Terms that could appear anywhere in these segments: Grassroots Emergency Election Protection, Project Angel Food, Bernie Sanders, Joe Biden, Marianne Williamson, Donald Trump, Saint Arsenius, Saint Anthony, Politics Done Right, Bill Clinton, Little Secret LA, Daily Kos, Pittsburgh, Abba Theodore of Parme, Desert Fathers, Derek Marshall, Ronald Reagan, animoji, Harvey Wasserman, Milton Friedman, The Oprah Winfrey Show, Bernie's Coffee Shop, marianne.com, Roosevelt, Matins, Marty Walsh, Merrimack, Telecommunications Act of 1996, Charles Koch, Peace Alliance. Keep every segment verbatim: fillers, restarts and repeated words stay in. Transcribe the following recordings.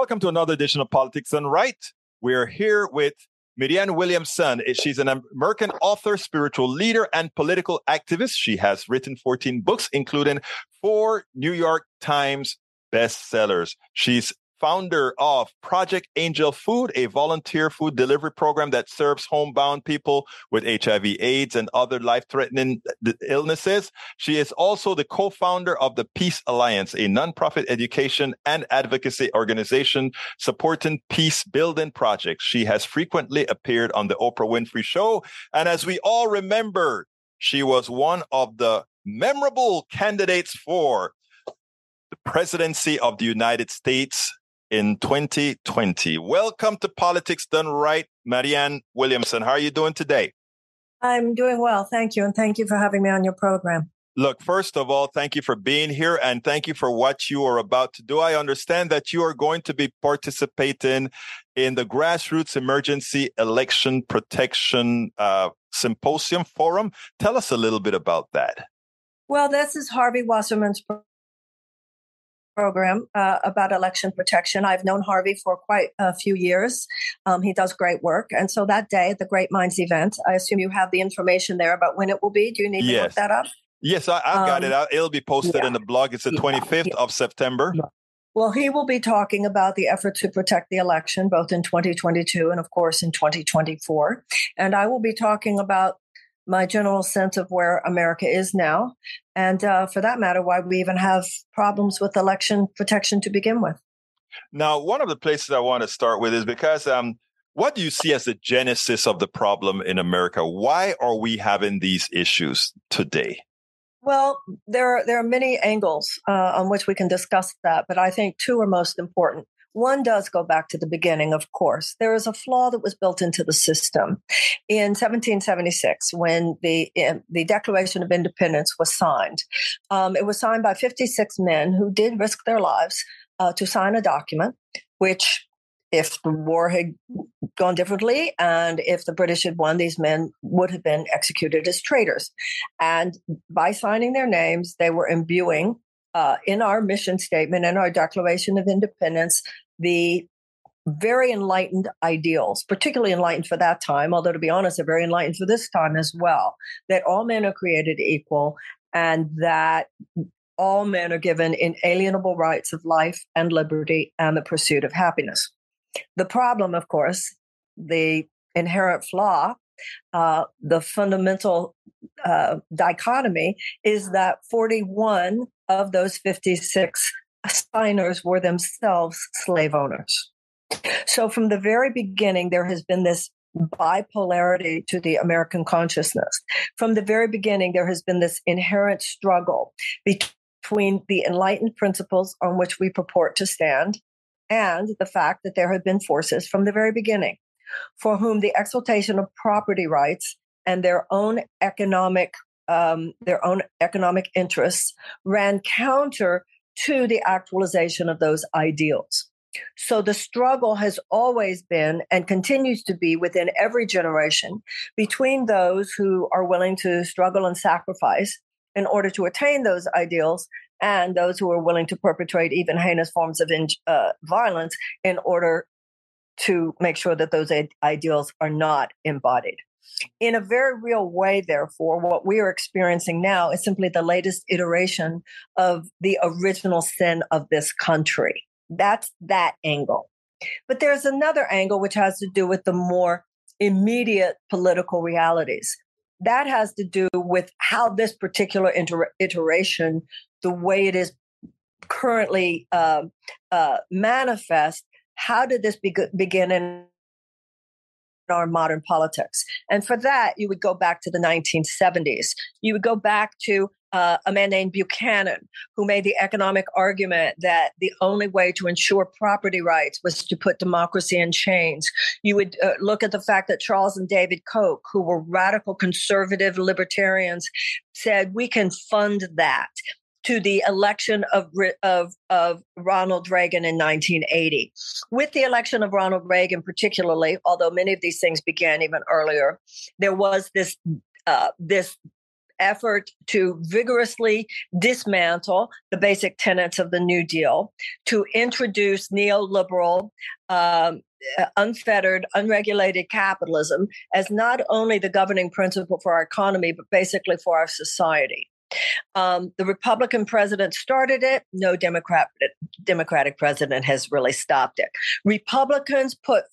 Welcome to another edition of Politics Done Right. We're here with Marianne Williamson. She's an American author, spiritual leader, and political activist. She has written fourteen books, including four New York Times bestsellers. She's founder of Project Angel Food, a volunteer food delivery program that serves homebound people with H I V, AIDS, and other life-threatening illnesses. She is also the co-founder of the Peace Alliance, a nonprofit education and advocacy organization supporting peace-building projects. She has frequently appeared on The Oprah Winfrey Show, and as we all remember, she was one of the memorable candidates for the presidency of the United States in twenty twenty. Welcome to Politics Done Right, Marianne Williamson. How are you doing today? I'm doing well, thank you, and thank you for having me on your program. Look, first of all, thank you for being here, and thank you for what you are about to do. I understand that you are going to be participating in the Grassroots Emergency Election Protection uh, Symposium Forum. Tell us a little bit about that. Well, this is Harvey Wasserman's program. program uh, about election protection. I've known Harvey for quite a few years. Um, he does great work. And so that day at the Great Minds event, I assume you have the information there about when it will be. Do you need yes. to look that up? Yes, I, I've um, got it. I, it'll be posted yeah. in the blog. It's the yeah. twenty-fifth yeah. of September. Yeah. Well, he will be talking about the effort to protect the election, both in twenty twenty-two and, of course, in twenty twenty-four. And I will be talking about my general sense of where America is now, and uh, for that matter, why we even have problems with election protection to begin with. Now, one of the places I want to start with is because um, what do you see as the genesis of the problem in America? Why are we having these issues today? Well, there are, there are many angles uh, on which we can discuss that, but I think two are most important. One does go back to the beginning, of course. There is a flaw that was built into the system. In seventeen seventy-six, when the the Declaration of Independence was signed, um, it was signed by fifty-six men who did risk their lives uh, to sign a document, which, if the war had gone differently and if the British had won, these men would have been executed as traitors. And by signing their names, they were imbuing Uh, in our mission statement and our Declaration of Independence, the very enlightened ideals, particularly enlightened for that time, although to be honest, they're very enlightened for this time as well, that all men are created equal and that all men are given inalienable rights of life and liberty and the pursuit of happiness. The problem, of course, the inherent flaw, uh, the fundamental uh, dichotomy is that forty-one of those fifty-six signers were themselves slave owners. So from the very beginning, there has been this bipolarity to the American consciousness. From the very beginning, there has been this inherent struggle between the enlightened principles on which we purport to stand and the fact that there have been forces from the very beginning for whom the exaltation of property rights and their own economic Um, their own economic interests ran counter to the actualization of those ideals. So the struggle has always been and continues to be within every generation between those who are willing to struggle and sacrifice in order to attain those ideals and those who are willing to perpetrate even heinous forms of in- uh, violence in order to make sure that those ad- ideals are not embodied. In a very real way, therefore, what we are experiencing now is simply the latest iteration of the original sin of this country. That's that angle. But there's another angle which has to do with the more immediate political realities. That has to do with how this particular inter- iteration, the way it is currently uh, uh, manifest, how did this be- begin in our modern politics? And for that, you would go back to the nineteen seventies. You would go back to uh, a man named Buchanan, who made the economic argument that the only way to ensure property rights was to put democracy in chains. You would uh, look at the fact that Charles and David Koch, who were radical conservative libertarians, said, we can fund that, to the election of, of, of Ronald Reagan in nineteen eighty. With the election of Ronald Reagan particularly, although many of these things began even earlier, there was this, uh, this effort to vigorously dismantle the basic tenets of the New Deal, to introduce neoliberal, um, unfettered, unregulated capitalism as not only the governing principle for our economy, but basically for our society. Um, the Republican president started it. No Democrat, Democratic president has really stopped it. Republicans put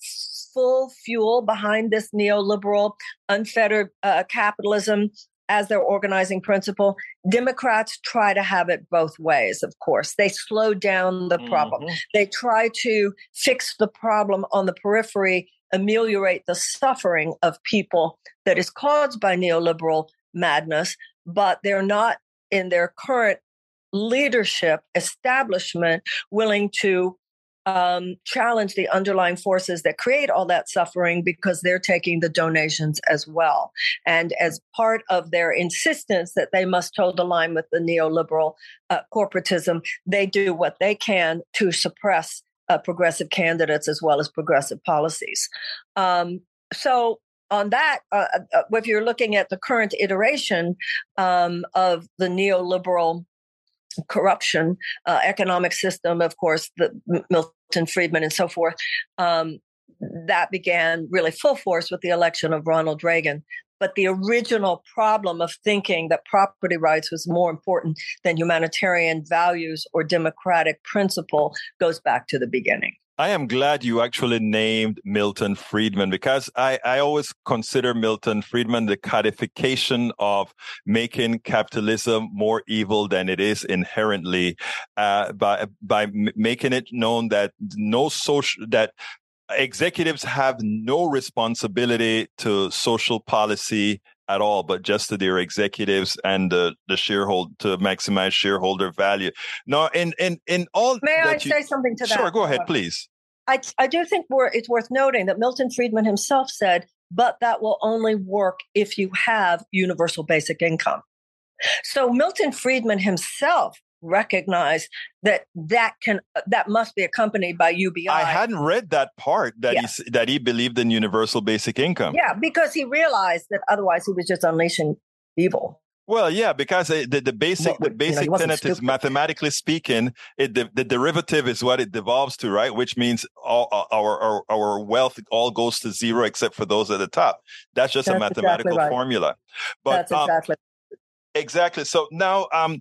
full fuel behind this neoliberal, unfettered uh, capitalism as their organizing principle. Democrats try to have it both ways, of course. They slow down the problem. Mm-hmm. They try to fix the problem on the periphery, ameliorate the suffering of people that is caused by neoliberal madness, but they're not in their current leadership establishment willing to um, challenge the underlying forces that create all that suffering, because they're taking the donations as well. And as part of their insistence that they must hold the line with the neoliberal uh, corporatism, they do what they can to suppress uh, progressive candidates as well as progressive policies. Um, so On that, uh, if you're looking at the current iteration um, of the neoliberal corruption uh, economic system, of course, the Milton Friedman and so forth, um, that began really full force with the election of Ronald Reagan. But the original problem of thinking that property rights was more important than humanitarian values or democratic principle goes back to the beginning. I am glad you actually named Milton Friedman, because I, I always consider Milton Friedman the codification of making capitalism more evil than it is inherently, uh, by by making it known that no social that. executives have no responsibility to social policy at all, but just to their executives and the, the shareholder, to maximize shareholder value. No, and in, in, in all. May I you, say something to that? Sure, go ahead, please. I, I do think we're, it's worth noting that Milton Friedman himself said, but that will only work if you have universal basic income. So Milton Friedman himself recognize that that can that must be accompanied by U B I. I hadn't read that part that yeah. he that he believed in universal basic income. Yeah, because he realized that otherwise he was just unleashing evil. Well, yeah, because the, the basic well, the basic you know, tenet stupid. is, mathematically speaking, it, the, the derivative is what it devolves to, right? Which means all, our, our our wealth all goes to zero except for those at the top. That's just That's a mathematical exactly right. formula. But That's exactly um, exactly. So now. Um,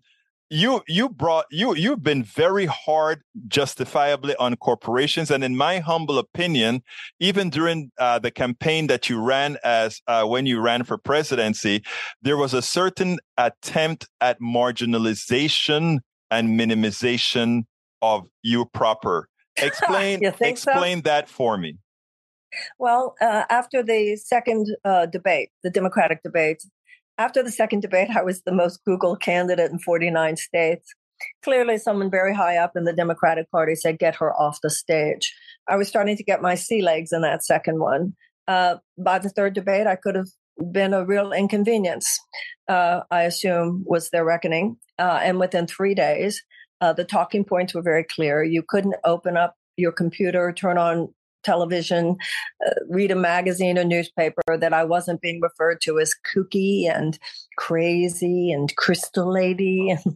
You you brought you you've been very hard, justifiably, on corporations, and in my humble opinion, even during uh, the campaign that you ran as uh, when you ran for presidency, there was a certain attempt at marginalization and minimization of you proper. Explain you think explain so? that for me. Well, uh, after the second uh, debate, the Democratic debate. After the second debate, I was the most Googled candidate in forty-nine states. Clearly, someone very high up in the Democratic Party said, get her off the stage. I was starting to get my sea legs in that second one. Uh, by the third debate, I could have been a real inconvenience, uh, I assume was their reckoning. Uh, and within three days, uh, the talking points were very clear. You couldn't open up your computer, turn on television, uh, read a magazine or newspaper, that I wasn't being referred to as kooky and crazy and crystal lady and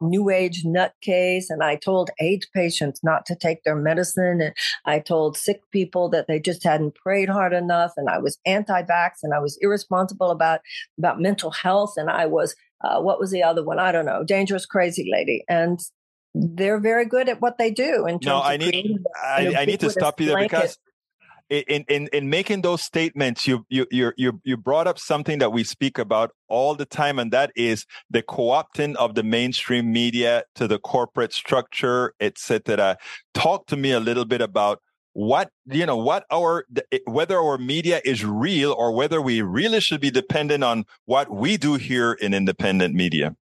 new age nutcase. And I told AIDS patients not to take their medicine. And I told sick people that they just hadn't prayed hard enough. And I was anti-vax, and I was irresponsible about, about mental health. And I was, uh, what was the other one? I don't know, dangerous, crazy lady. And they're very good at what they do. In terms no, I of need I, I need to stop you there, because in, in in making those statements, you you you you brought up something that we speak about all the time, and that is the co-opting of the mainstream media to the corporate structure, et cetera. Talk to me a little bit about what you know, what our whether our media is real, or whether we really should be dependent on what we do here in independent media.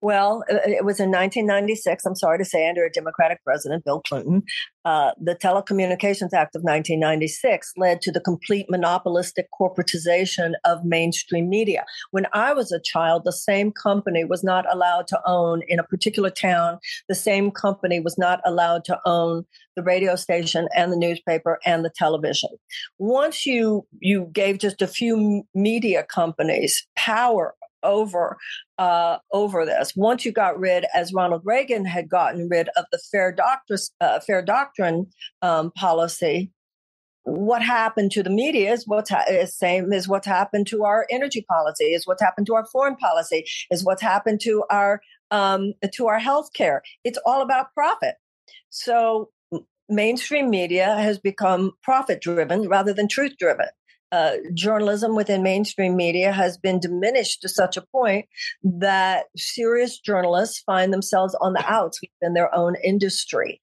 Well, it was in nineteen ninety-six, I'm sorry to say, under a Democratic president, Bill Clinton, uh, the Telecommunications Act of nineteen ninety-six led to the complete monopolistic corporatization of mainstream media. When I was a child, the same company was not allowed to own, in a particular town, the same company was not allowed to own the radio station and the newspaper and the television. Once you, you gave just a few media companies power over uh, over this. Once you got rid, as Ronald Reagan had gotten rid of the fair doctors, uh, fair doctrine um, policy, what happened to the media is what's ha- is same as what's happened to our energy policy, is what's happened to our foreign policy, is what's happened to our um, to our healthcare. It's all about profit. So mainstream media has become profit-driven rather than truth-driven. Uh, journalism within mainstream media has been diminished to such a point that serious journalists find themselves on the outs within their own industry.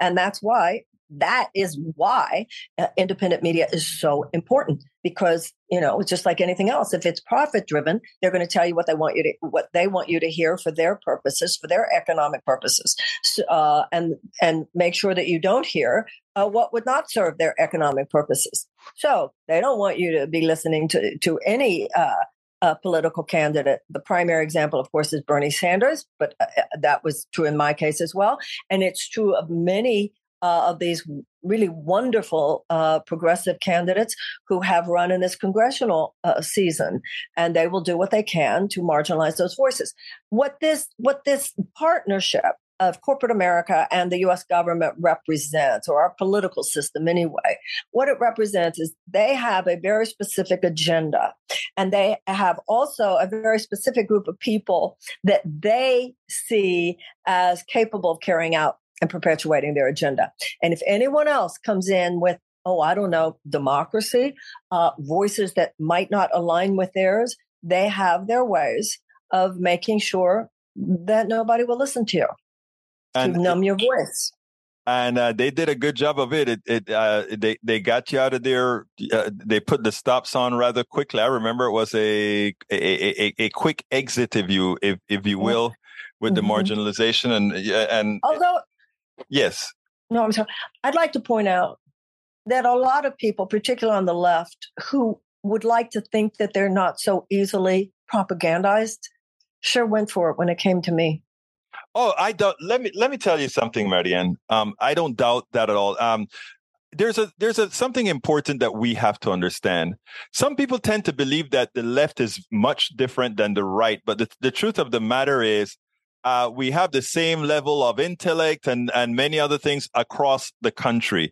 And that's why, that is why uh, independent media is so important, because, you know, it's just like anything else. If it's profit driven, they're going to tell you what they want you to, what they want you to hear for their purposes, for their economic purposes, so, uh, and and make sure that you don't hear uh, what would not serve their economic purposes. So they don't want you to be listening to to any uh, uh, political candidate. The primary example, of course, is Bernie Sanders, but uh, that was true in my case as well, and it's true of many Uh, of these really wonderful uh, progressive candidates who have run in this congressional uh, season, and they will do what they can to marginalize those voices. What this, what this partnership of corporate America and the U S government represents, or our political system anyway, what it represents is they have a very specific agenda, and they have also a very specific group of people that they see as capable of carrying out and perpetuating their agenda. And if anyone else comes in with, oh, I don't know, democracy, uh, voices that might not align with theirs, they have their ways of making sure that nobody will listen to you, and to numb it, your voice. And uh, they did a good job of it. It, it uh, they they got you out of there. Uh, they put the stops on rather quickly. I remember it was a a a, a quick exit, if you if if you will, with the mm-hmm. marginalization and and although. Yes. No, I'm sorry. I'd like to point out that a lot of people, particularly on the left, who would like to think that they're not so easily propagandized, sure went for it when it came to me. Oh, I don't. Let me let me tell you something, Marianne. Um, I don't doubt that at all. Um, there's a there's a something important that we have to understand. Some people tend to believe that the left is much different than the right, but the, the truth of the matter is, Uh, we have the same level of intellect and, and many other things across the country.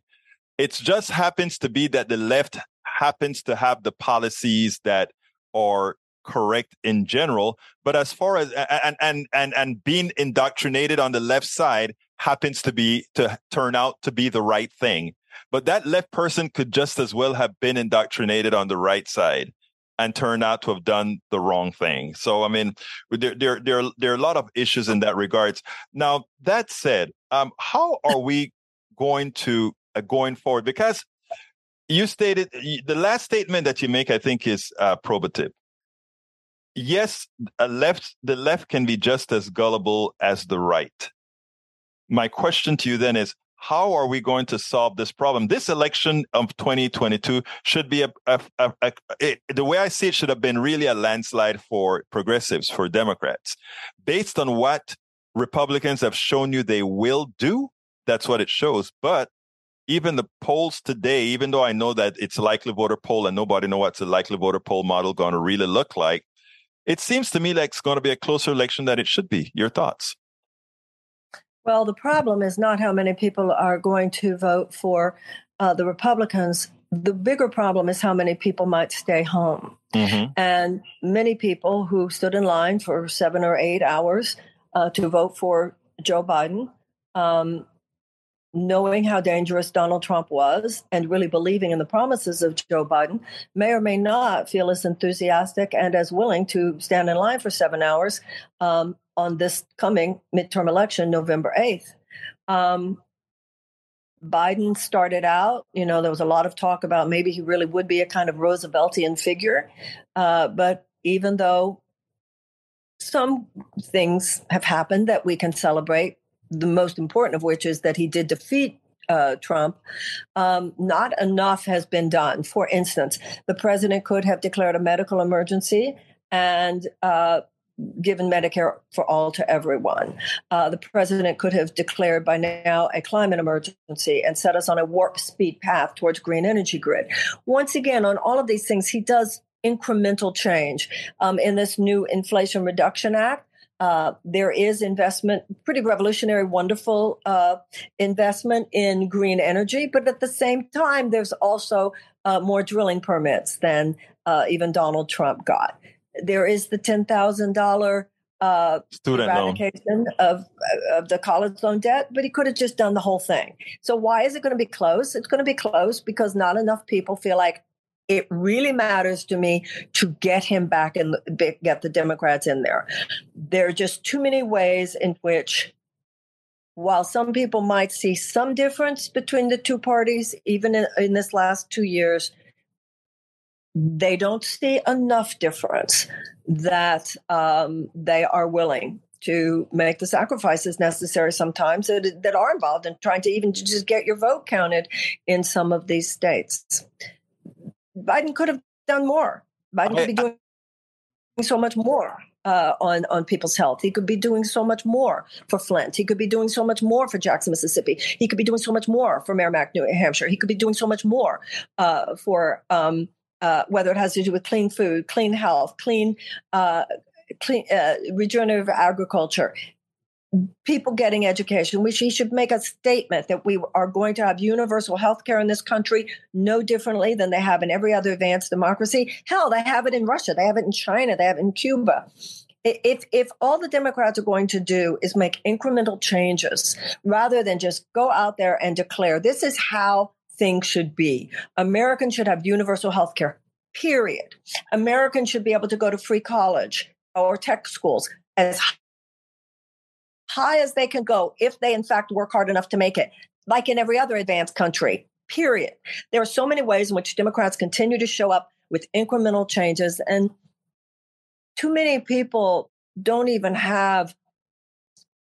It just happens to be that the left happens to have the policies that are correct in general. But as far as and and and, and being indoctrinated on the left side happens to be to turn out to be the right thing. But that left person could just as well have been indoctrinated on the right side and turned out to have done the wrong thing. So, I mean, there there there are, there are a lot of issues in that regards. Now, that said, um, how are we going to uh, going forward? Because you stated the last statement that you make, I think, is uh, probative. Yes, a left the left can be just as gullible as the right. My question to you then is, how are we going to solve this problem? This election of twenty twenty-two should be a, a, a, a it, the way I see it should have been really a landslide for progressives, for Democrats. Based on what Republicans have shown you they will do, that's what it shows. But even the polls today, even though I know that it's a likely voter poll and nobody knows what's a likely voter poll model going to really look like, it seems to me like it's going to be a closer election than it should be. Your thoughts? Well, the problem is not how many people are going to vote for uh, the Republicans. The bigger problem is how many people might stay home. Mm-hmm. And many people who stood in line for seven or eight hours uh, to vote for Joe Biden, um, knowing how dangerous Donald Trump was and really believing in the promises of Joe Biden, may or may not feel as enthusiastic and as willing to stand in line for seven hours um on this coming midterm election, November eighth. Um, Biden started out, you know, there was a lot of talk about maybe he really would be a kind of Rooseveltian figure. Uh, but even though some things have happened that we can celebrate, the most important of which is that he did defeat Uh, Trump, um, not enough has been done. For instance, the president could have declared a medical emergency and uh, given Medicare for all to everyone. Uh, the president could have declared by now a climate emergency and set us on a warp speed path towards green energy grid. Once again, on all of these things, he does incremental change. Um, in this new Inflation Reduction Act, Uh, there is investment, pretty revolutionary, wonderful uh, investment in green energy. But at the same time, there's also uh, more drilling permits than uh, even Donald Trump got. There is the ten thousand dollars uh, eradication of, of the college loan debt, but he could have just done the whole thing. So why is it going to be close? It's going to be close because not enough people feel like it really matters to me to get him back and get the Democrats in there. There are just too many ways in which, while some people might see some difference between the two parties, even in, in this last two years, they don't see enough difference that um, they are willing to make the sacrifices necessary sometimes that, that are involved in trying to even just get your vote counted in some of these states. Biden could have done more. Biden could be doing so much more uh, on, on people's health. He could be doing so much more for Flint. He could be doing so much more for Jackson, Mississippi. He could be doing so much more for Merrimack, New Hampshire. He could be doing so much more uh, for um, uh, whether it has to do with clean food, clean health, clean, uh, clean uh, regenerative agriculture, people getting education, which he should make a statement that we are going to have universal health care in this country no differently than they have in every other advanced democracy. Hell, they have it in Russia. They have it in China. They have it in Cuba. If if all the Democrats are going to do is make incremental changes rather than just go out there and declare, this is how things should be. Americans should have universal health care, period. Americans should be able to go to free college or tech schools as high as they can go if they, in fact, work hard enough to make it, like in every other advanced country, period. There are so many ways in which Democrats continue to show up with incremental changes, and too many people don't even have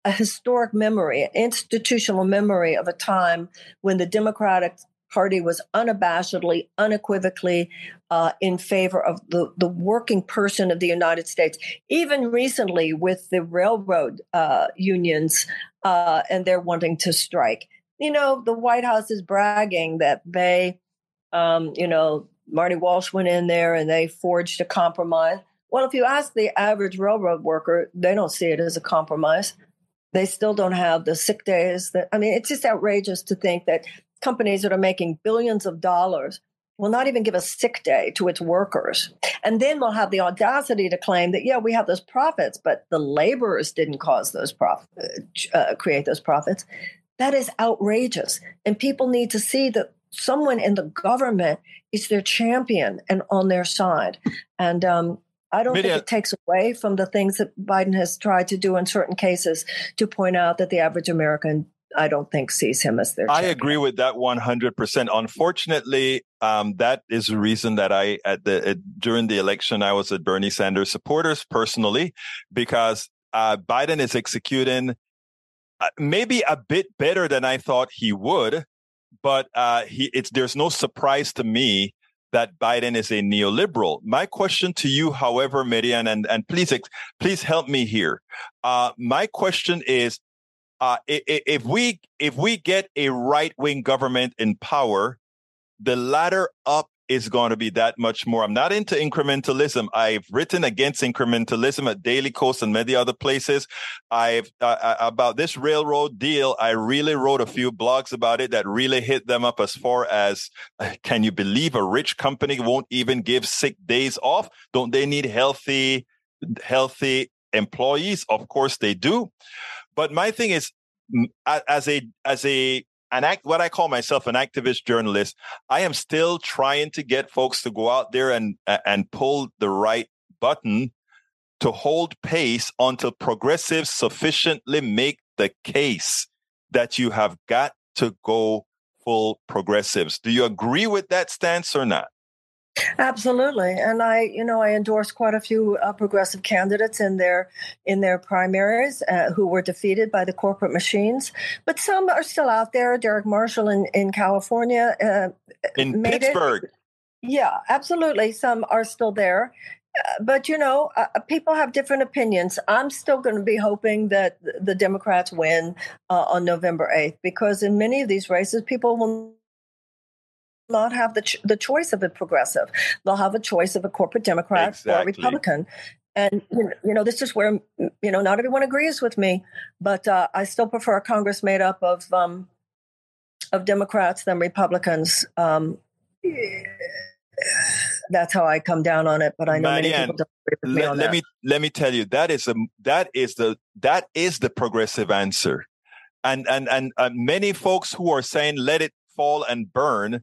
a historic memory, an institutional memory of a time when the Democratic Party was unabashedly, unequivocally uh, in favor of the, the working person of the United States. Even recently with the railroad uh, unions uh, and they're wanting to strike. You know, the White House is bragging that they, um, you know, Marty Walsh went in there and they forged a compromise. Well, if you ask the average railroad worker, they don't see it as a compromise. They still don't have the sick days. That I mean, it's just outrageous to think that companies that are making billions of dollars will not even give a sick day to its workers. And then we'll have the audacity to claim that, yeah, we have those profits, but the laborers didn't cause those prof- uh, create those profits. That is outrageous. And people need to see that someone in the government is their champion and on their side. And um, I don't Marianne. think it takes away from the things that Biden has tried to do in certain cases to point out that the average American, I don't think, sees him as their champion. I agree with that one hundred percent. Unfortunately, um, that is the reason that I, at the at, during the election, I was at Bernie Sanders supporters personally, because uh, Biden is executing uh, maybe a bit better than I thought he would, but uh, he, it's, there's no surprise to me that Biden is a neoliberal. My question to you, however, Marianne, and, and please, please help me here. Uh, my question is, Uh, if we if we get a right-wing government in power, the ladder up is going to be that much more. I'm not into incrementalism. I've written against incrementalism at Daily Kos and many other places. I've uh, about this railroad deal, I really wrote a few blogs about it that really hit them up as far as, can you believe a rich company won't even give sick days off? Don't they need healthy, healthy employees? Of course they do. But my thing is, as a as a an act, what I call myself an activist journalist, I am still trying to get folks to go out there and and pull the right button to hold pace until progressives sufficiently make the case that you have got to go full progressives. Do you agree with that stance or not? Absolutely. And I, you know, I endorsed quite a few uh, progressive candidates in their in their primaries uh, who were defeated by the corporate machines. But some are still out there. Derek Marshall in, in California. Uh, in Pittsburgh. It. Yeah, absolutely. Some are still there. Uh, but, you know, uh, people have different opinions. I'm still going to be hoping that the Democrats win uh, on November eighth, because in many of these races, people will not have the ch- the choice of a progressive. They'll have a choice of a corporate Democrat exactly. or a Republican. And, you know, this is where, you know, not everyone agrees with me, but uh, I still prefer a Congress made up of um, of Democrats than Republicans. Um, that's how I come down on it. But I know Marianne, many people don't agree with me let, on that. Let me, let me tell you, that is, a, that, is the, that is the progressive answer. And, and, and uh, many folks who are saying, let it fall and burn,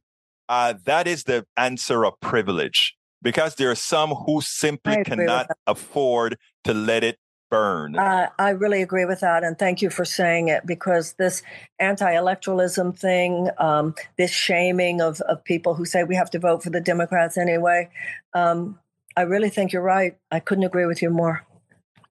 uh, that is the answer of privilege. Because there are some who simply cannot afford to let it burn. Uh, I really agree with that. And thank you for saying it, because this anti-electoralism thing, um, this shaming of, of people who say we have to vote for the Democrats anyway, um, I really think you're right. I couldn't agree with you more.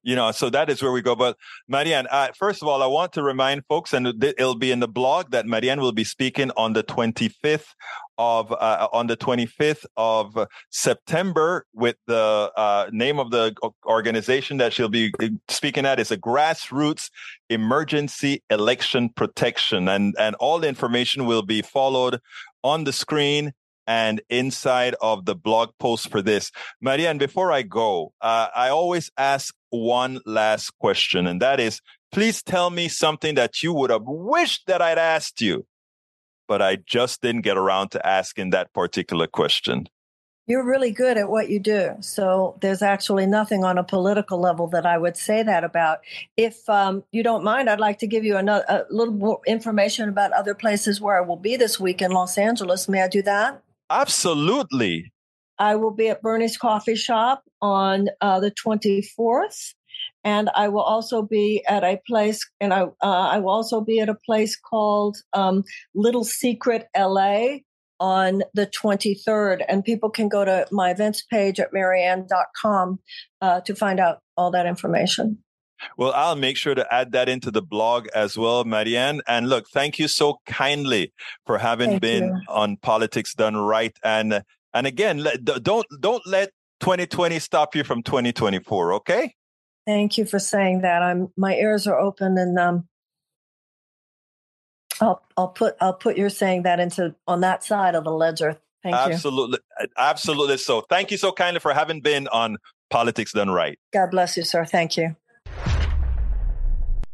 You know, so that is where we go. But Marianne, uh, first of all, I want to remind folks, and it'll be in the blog that Marianne will be speaking on the twenty-fifth of uh, on the twenty-fifth of September with the uh, name of the organization that she'll be speaking at is a Grassroots Emergency Election Protection, and and all the information will be followed on the screen and inside of the blog post for this. Marianne, before I go, uh, I always ask one last question, and that is, please tell me something that you would have wished that I'd asked you, but I just didn't get around to asking that particular question. You're really good at what you do. So there's actually nothing on a political level that I would say that about. If um, you don't mind, I'd like to give you another, a little more information about other places where I will be this week in Los Angeles. May I do that? Absolutely. I will be at Bernie's Coffee Shop on uh, the twenty-fourth, and I will also be at a place, and I uh, I will also be at a place called um, Little Secret L A on the twenty-third, and people can go to my events page at marianne dot com uh, to find out all that information. Well, I'll make sure to add that into the blog as well, Marianne. And look, thank you so kindly for having thank been you. on Politics Done Right. And and again, don't don't let twenty twenty stop you from twenty twenty-four. Okay. Thank you for saying that. I'm my ears are open, and um, I'll I'll put I'll put your saying that into on that side of the ledger. Thank absolutely. you. Absolutely, absolutely. So, thank you so kindly for having been on Politics Done Right. God bless you, sir. Thank you.